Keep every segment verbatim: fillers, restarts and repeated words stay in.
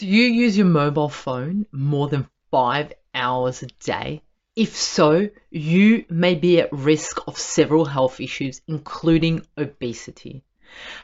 Do you use your mobile phone more than five hours a day? If so, you may be at risk of several health issues, including obesity.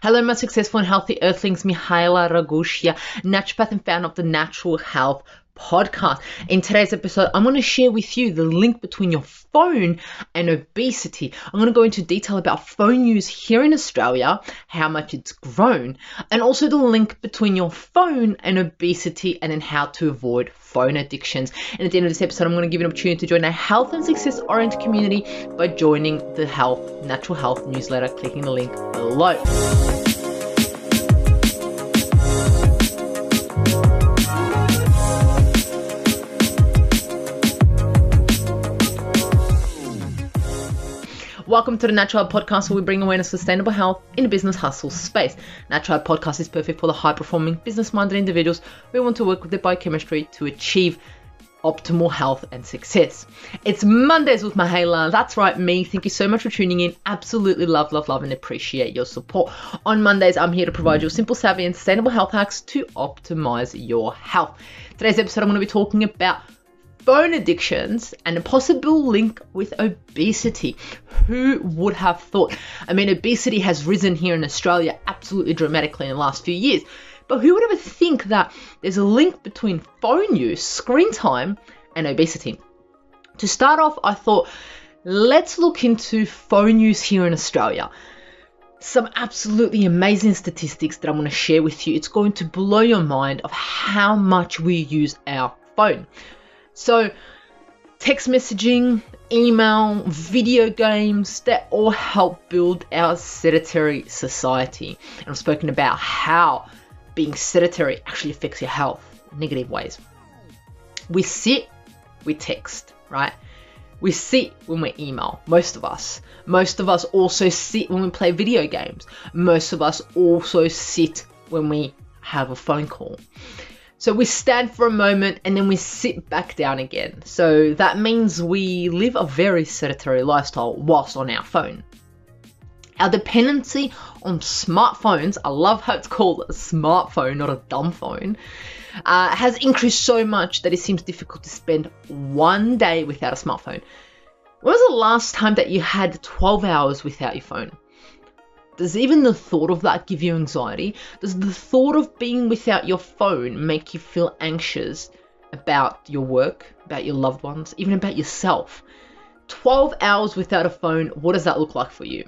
Hello, my successful and healthy earthlings, Mihaela Raguz here, naturopath and founder of the Natural Health Podcast. In today's episode, I'm going to share with you the link between your phone and obesity. I'm going to go into detail about phone use here in Australia, how much it's grown, and also the link between your phone and obesity, and then how to avoid phone addictions. And at the end of this episode, I'm going to give you an opportunity to join a health and success oriented community by joining the health natural health newsletter, clicking the link below. Welcome to the Natural Health Podcast, where we bring awareness for sustainable health in the business hustle space. Natural Health Podcast is perfect for the high-performing, business-minded individuals who want to work with their biochemistry to achieve optimal health and success. It's Mondays with Mihaela. That's right, me. Thank you so much for tuning in. Absolutely love, love, love, and appreciate your support. On Mondays, I'm here to provide you simple, savvy, and sustainable health hacks to optimize your health. Today's episode, I'm going to be talking about phone addictions and a possible link with obesity. Who would have thought? I mean, obesity has risen here in Australia absolutely dramatically in the last few years. But who would ever think that there's a link between phone use, screen time, and obesity? To start off, I thought, let's look into phone use here in Australia. Some absolutely amazing statistics that I'm going to share with you. It's going to blow your mind of how much we use our phone. So text messaging, email, video games, that all help build our sedentary society. And I've spoken about how being sedentary actually affects your health in negative ways. We sit, we text, right? We sit when we email, most of us. Most of us also sit when we play video games. Most of us also sit when we have a phone call. So we stand for a moment and then we sit back down again. So that means we live a very sedentary lifestyle whilst on our phone. Our dependency on smartphones, I love how it's called a smartphone, not a dumb phone, uh, has increased so much that it seems difficult to spend one day without a smartphone. When was the last time that you had twelve hours without your phone? Does even the thought of that give you anxiety? Does the thought of being without your phone make you feel anxious about your work, about your loved ones, even about yourself? twelve hours without a phone, what does that look like for you?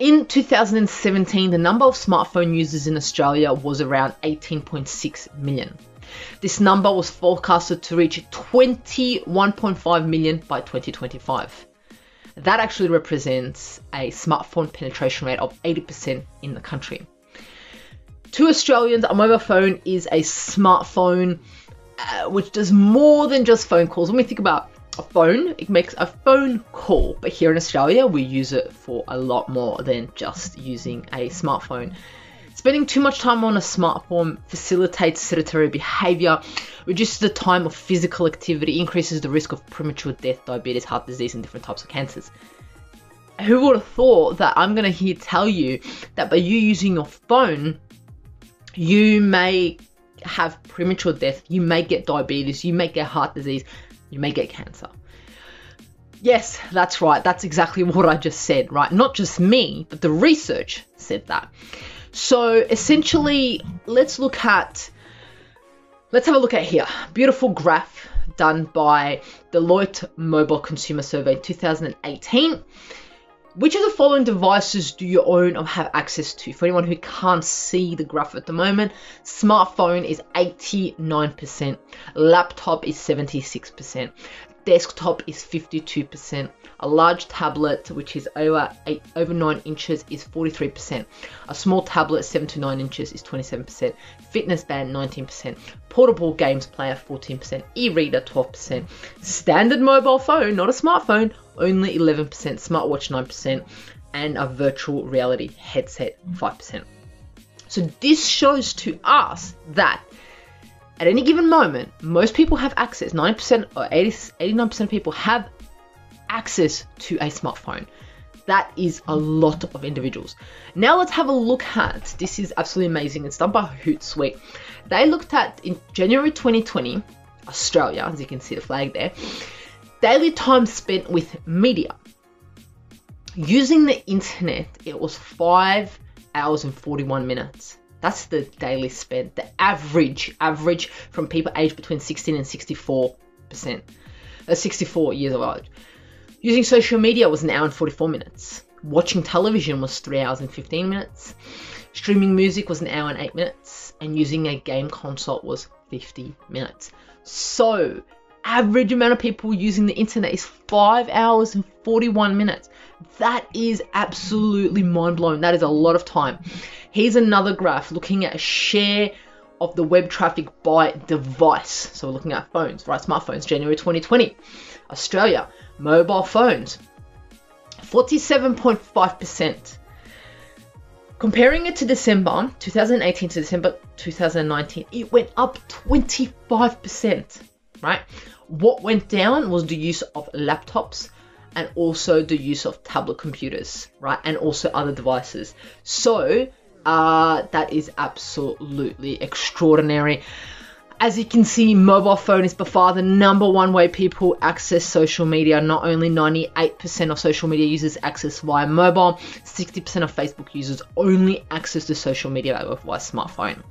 In two thousand seventeen, the number of smartphone users in Australia was around eighteen point six million. This number was forecasted to reach twenty-one point five million by twenty twenty-five. That actually represents a smartphone penetration rate of eighty percent in the country. To Australians, a mobile phone is a smartphone uh, which does more than just phone calls. When we think about a phone, it makes a phone call. But here in Australia, we use it for a lot more than just using a smartphone. Spending too much time on a smartphone facilitates sedentary behavior, reduces the time of physical activity, increases the risk of premature death, diabetes, heart disease, and different types of cancers. Who would have thought that I'm going to here tell you that by you using your phone, you may have premature death, you may get diabetes, you may get heart disease, you may get cancer. Yes, that's right. That's exactly what I just said, right? Not just me, but the research said that. So essentially, let's look at, let's have a look at here. Beautiful graph done by Deloitte Mobile Consumer Survey two thousand eighteen. Which of the following devices do you own or have access to? For anyone who can't see the graph at the moment, smartphone is eighty-nine percent, laptop is seventy-six percent, desktop is fifty-two percent, a large tablet, which is over eight, over nine inches, is forty-three percent. A small tablet, seven to nine inches, is twenty-seven percent. Fitness band, nineteen percent. Portable games player, fourteen percent. E-reader, twelve percent. Standard mobile phone, not a smartphone, only eleven percent. Smartwatch, nine percent. And a virtual reality headset, five percent. So this shows to us that at any given moment, most people have access, ninety percent or eighty, eighty-nine percent of people have access to a smartphone. that is a lot of individuals. Now let's have a look at, this is absolutely amazing, it's done by Hootsuite. They looked at, in January twenty twenty, Australia, as you can see the flag there, daily time spent with media. Using the internet, it was five hours and forty-one minutes. That's the daily spend, the average, average from people aged between sixteen and sixty-four percent, uh, sixty-four years of age. Using social media was an hour and forty-four minutes. Watching television was three hours and fifteen minutes. Streaming music was an hour and eight minutes. And using a game console was fifty minutes. So, average amount of people using the internet is five hours and forty-one minutes. That is absolutely mind blowing. That is a lot of time. Here's another graph looking at a share of the web traffic by device. So we're looking at phones, right? Smartphones, January twenty twenty. Australia, mobile phones, forty-seven point five percent. Comparing it to December twenty eighteen to December twenty nineteen, it went up twenty-five percent, right? What went down was the use of laptops, and also the use of tablet computers, right? And also other devices. So uh, that is absolutely extraordinary. As you can see, mobile phone is by far the number one way people access social media. Not only ninety-eight percent of social media users access via mobile, sixty percent of Facebook users only access to social media via smartphone.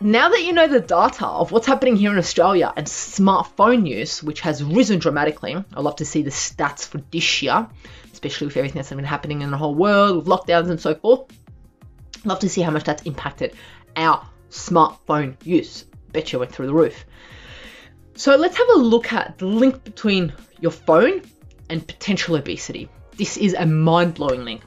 Now that you know the data of what's happening here in Australia and smartphone use, which has risen dramatically, I'd love to see the stats for this year, especially with everything that's been happening in the whole world, with lockdowns and so forth. I'd love to see how much that's impacted our smartphone use. Bet you went through the roof. So let's have a look at the link between your phone and potential obesity. This is a mind-blowing link.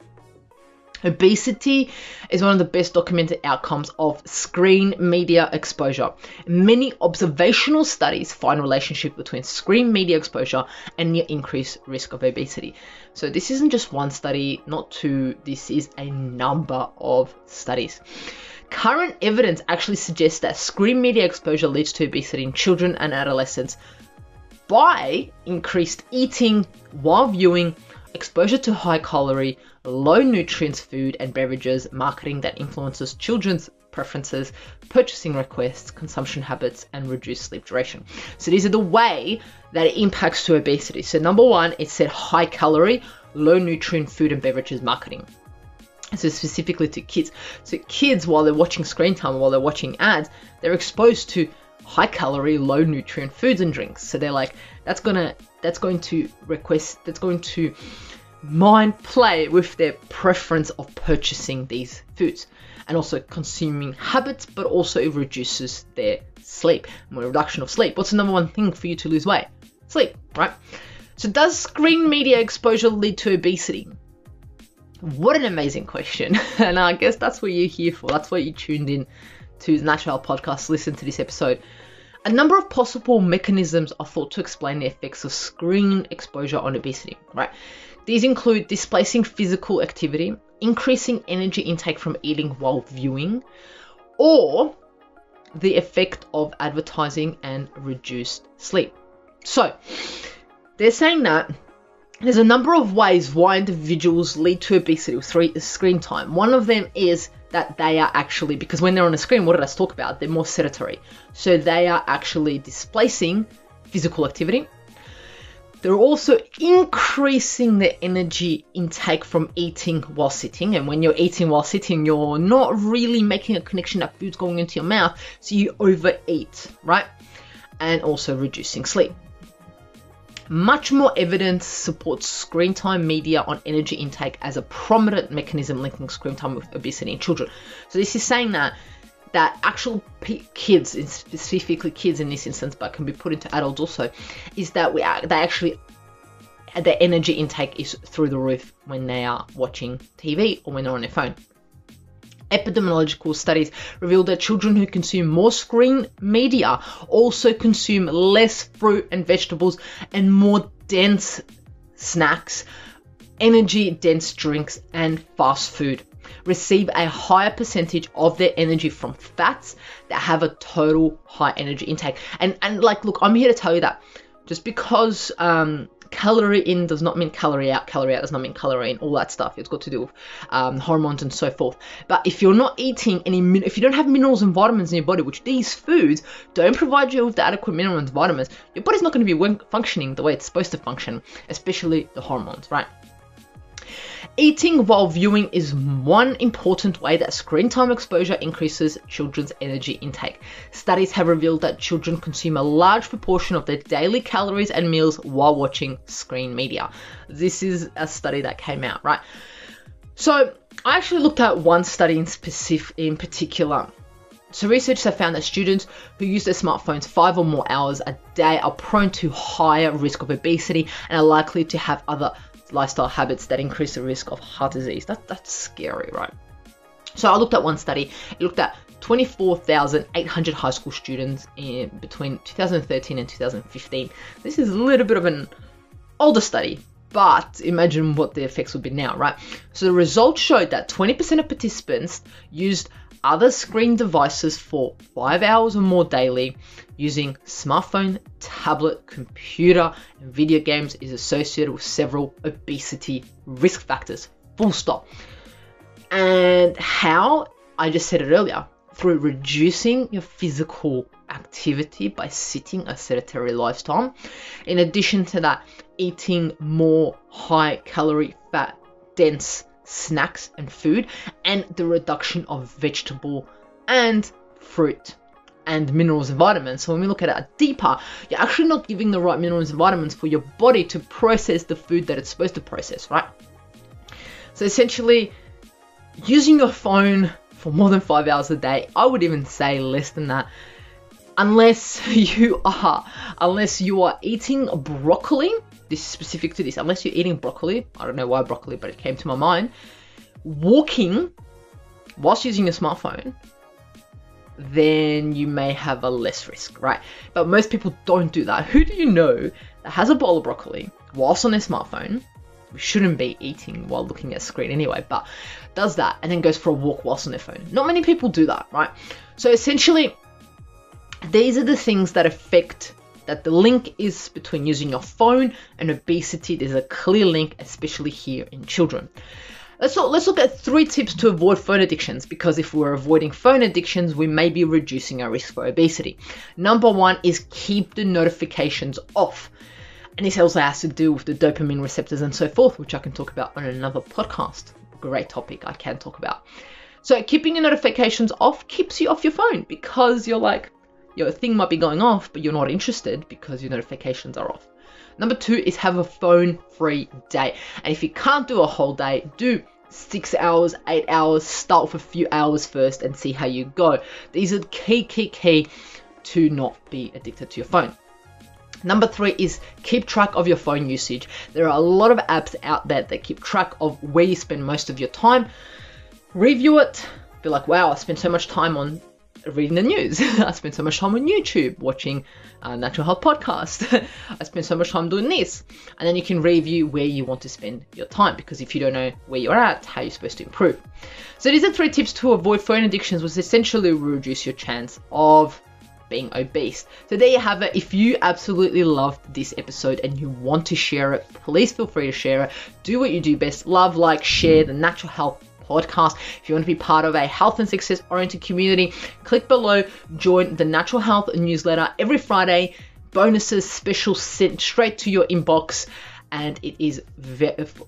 Obesity is one of the best documented outcomes of screen media exposure. Many observational studies find a relationship between screen media exposure and your increased risk of obesity. So this isn't just one study, not two, this is a number of studies. Current evidence actually suggests that screen media exposure leads to obesity in children and adolescents by increased eating while viewing, exposure to high-calorie, low-nutrients food and beverages, marketing that influences children's preferences, purchasing requests, consumption habits, and reduced sleep duration. So these are the way that it impacts to obesity. So number one, it said high-calorie, low-nutrient food and beverages marketing. So specifically to kids. So kids, while they're watching screen time, while they're watching ads, they're exposed to high-calorie, low-nutrient foods and drinks. So they're like, that's gonna, that's going to request, that's going to mind play with their preference of purchasing these foods and also consuming habits, but also it reduces their sleep. And with a reduction of sleep, what's the number one thing for you to lose weight? Sleep, right? So does screen media exposure lead to obesity? What an amazing question. And I guess that's what you're here for. That's what you tuned in to the Natural Health Podcast. Listen to this episode. A number of possible mechanisms are thought to explain the effects of screen exposure on obesity, right? These include displacing physical activity, increasing energy intake from eating while viewing, or the effect of advertising and reduced sleep. So they're saying that there's a number of ways why individuals lead to obesity with screen time. One of them is that they are actually, because when they're on a screen, what did I talk about? They're more sedentary. So they are actually displacing physical activity. They're also increasing the energy intake from eating while sitting. And when you're eating while sitting, you're not really making a connection that food's going into your mouth. So you overeat, right? And also reducing sleep. Much more evidence supports screen time media on energy intake as a prominent mechanism linking screen time with obesity in children. So this is saying that that actual kids, specifically kids in this instance, but can be put into adults also, is that we are, they actually, their energy intake is through the roof when they are watching T V or when they're on their phone. Epidemiological studies reveal that children who consume more screen media also consume less fruit and vegetables and more dense snacks, energy-dense drinks, and fast food, receive a higher percentage of their energy from fats that have a total high energy intake. And, and like, look, I'm here to tell you that just because um, calorie in does not mean calorie out, calorie out does not mean calorie in, all that stuff. It's got to do with um, hormones and so forth. But if you're not eating any, if you don't have minerals and vitamins in your body, which these foods don't provide you with the adequate minerals and vitamins, your body's not going to be functioning the way it's supposed to function, especially the hormones, right? Eating while viewing is one important way that screen time exposure increases children's energy intake. Studies have revealed that children consume a large proportion of their daily calories and meals while watching screen media. This is a study that came out, right? So I actually looked at one study in specific, in particular. So researchers have found that students who use their smartphones five or more hours a day are prone to higher risk of obesity and are likely to have other lifestyle habits that increase the risk of heart disease. That, that's scary, right? So I looked at one study. It looked at twenty-four thousand eight hundred high school students in between two thousand thirteen and two thousand fifteen. This is a little bit of an older study, but imagine what the effects would be now, right? So the results showed that twenty percent of participants used other screen devices for five hours or more daily. Using smartphone, tablet, computer, and video games is associated with several obesity risk factors, full stop. And how? I just said it earlier, through reducing your physical activity by sitting a sedentary lifestyle. In addition to that, eating more high calorie, fat, dense snacks and food, and the reduction of vegetable and fruit and minerals and vitamins. So when we look at it deeper, you're actually not giving the right minerals and vitamins for your body to process the food that it's supposed to process, right? So essentially, using your phone for more than five hours a day, I would even say less than that, unless you are, unless you are eating broccoli, this is specific to this, unless you're eating broccoli, I don't know why broccoli, but it came to my mind, walking whilst using your smartphone, then you may have a less risk, right? But most people don't do that. Who do you know that has a bowl of broccoli whilst on their smartphone? We shouldn't be eating while looking at a screen anyway, but does that and then goes for a walk whilst on their phone. Not many people do that, right? So essentially, these are the things that affect, that the link is between using your phone and obesity. There's a clear link, especially here in children. Let's look, let's look at three tips to avoid phone addictions, because if we're avoiding phone addictions, we may be reducing our risk for obesity. Number one is keep the notifications off. And this also has to do with the dopamine receptors and so forth, which I can talk about on another podcast. Great topic I can talk about. So keeping your notifications off keeps you off your phone, because you're like, your thing might be going off, but you're not interested because your notifications are off. Number two is have a phone-free day. And if you can't do a whole day, do six hours, eight hours, start with a few hours first and see how you go. These are key, key, key to not be addicted to your phone. Number three is keep track of your phone usage. There are a lot of apps out there that keep track of where you spend most of your time. Review it. Be like, wow, I spent so much time on reading the news. I spend so much time on YouTube, watching uh, Natural Health Podcast. I spend so much time doing this. And then you can review where you want to spend your time, because if you don't know where you're at, how you're supposed to improve. So these are three tips to avoid phone addictions, which essentially reduce your chance of being obese. So there you have it. If you absolutely loved this episode and you want to share it, please feel free to share it. Do what you do best. Love, like, share the Natural Health Podcast. If you want to be part of a health and success oriented community, click below, join the Natural Health newsletter every Friday, bonuses, specials sent straight to your inbox. And it is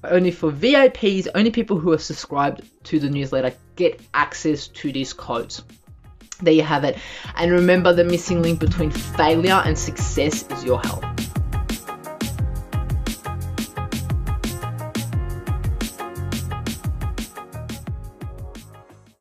only for V I Ps, only people who are subscribed to the newsletter get access to these codes. There you have it. And remember, the missing link between failure and success is your health.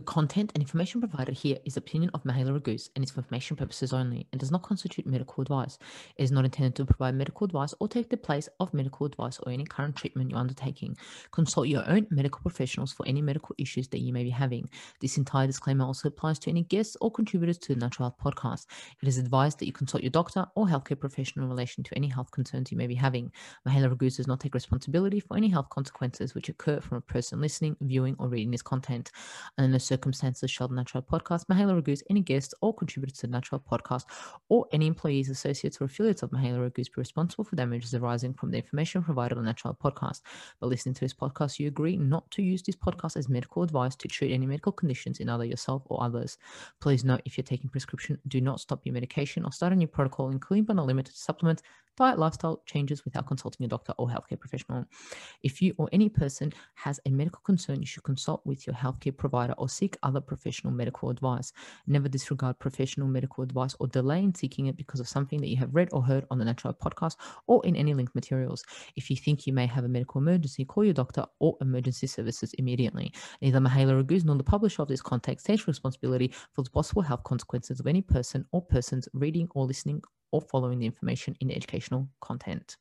Content and information provided here is opinion of Mihaela Raguz and is for information purposes only and does not constitute medical advice. It is not intended to provide medical advice or take the place of medical advice or any current treatment you're undertaking. Consult your own medical professionals for any medical issues that you may be having. This entire disclaimer also applies to any guests or contributors to the Natural Health Podcast. It is advised that you consult your doctor or healthcare professional in relation to any health concerns you may be having. Mihaela Raguz does not take responsibility for any health consequences which occur from a person listening, viewing, or reading this content. And in a circumstances shall the Natural Health Podcast, Mihaela Raguz, any guests or contributors to the Natural Health Podcast, or any employees, associates, or affiliates of Mihaela Raguz be responsible for damages arising from the information provided on the Natural Health Podcast. By listening to this podcast, you agree not to use this podcast as medical advice to treat any medical conditions in either yourself or others. Please note, if you're taking prescription, do not stop your medication or start a new protocol, including but not limited to supplements, diet, lifestyle changes without consulting your doctor or healthcare professional. If you or any person has a medical concern, you should consult with your healthcare provider or seek other professional medical advice. Never disregard professional medical advice or delay in seeking it because of something that you have read or heard on the Natural Health Podcast or in any linked materials. If you think you may have a medical emergency, call your doctor or emergency services immediately. Neither Mihaela Raguz nor the publisher of this content takes responsibility for the possible health consequences of any person or persons reading or listening or following the information in the educational content.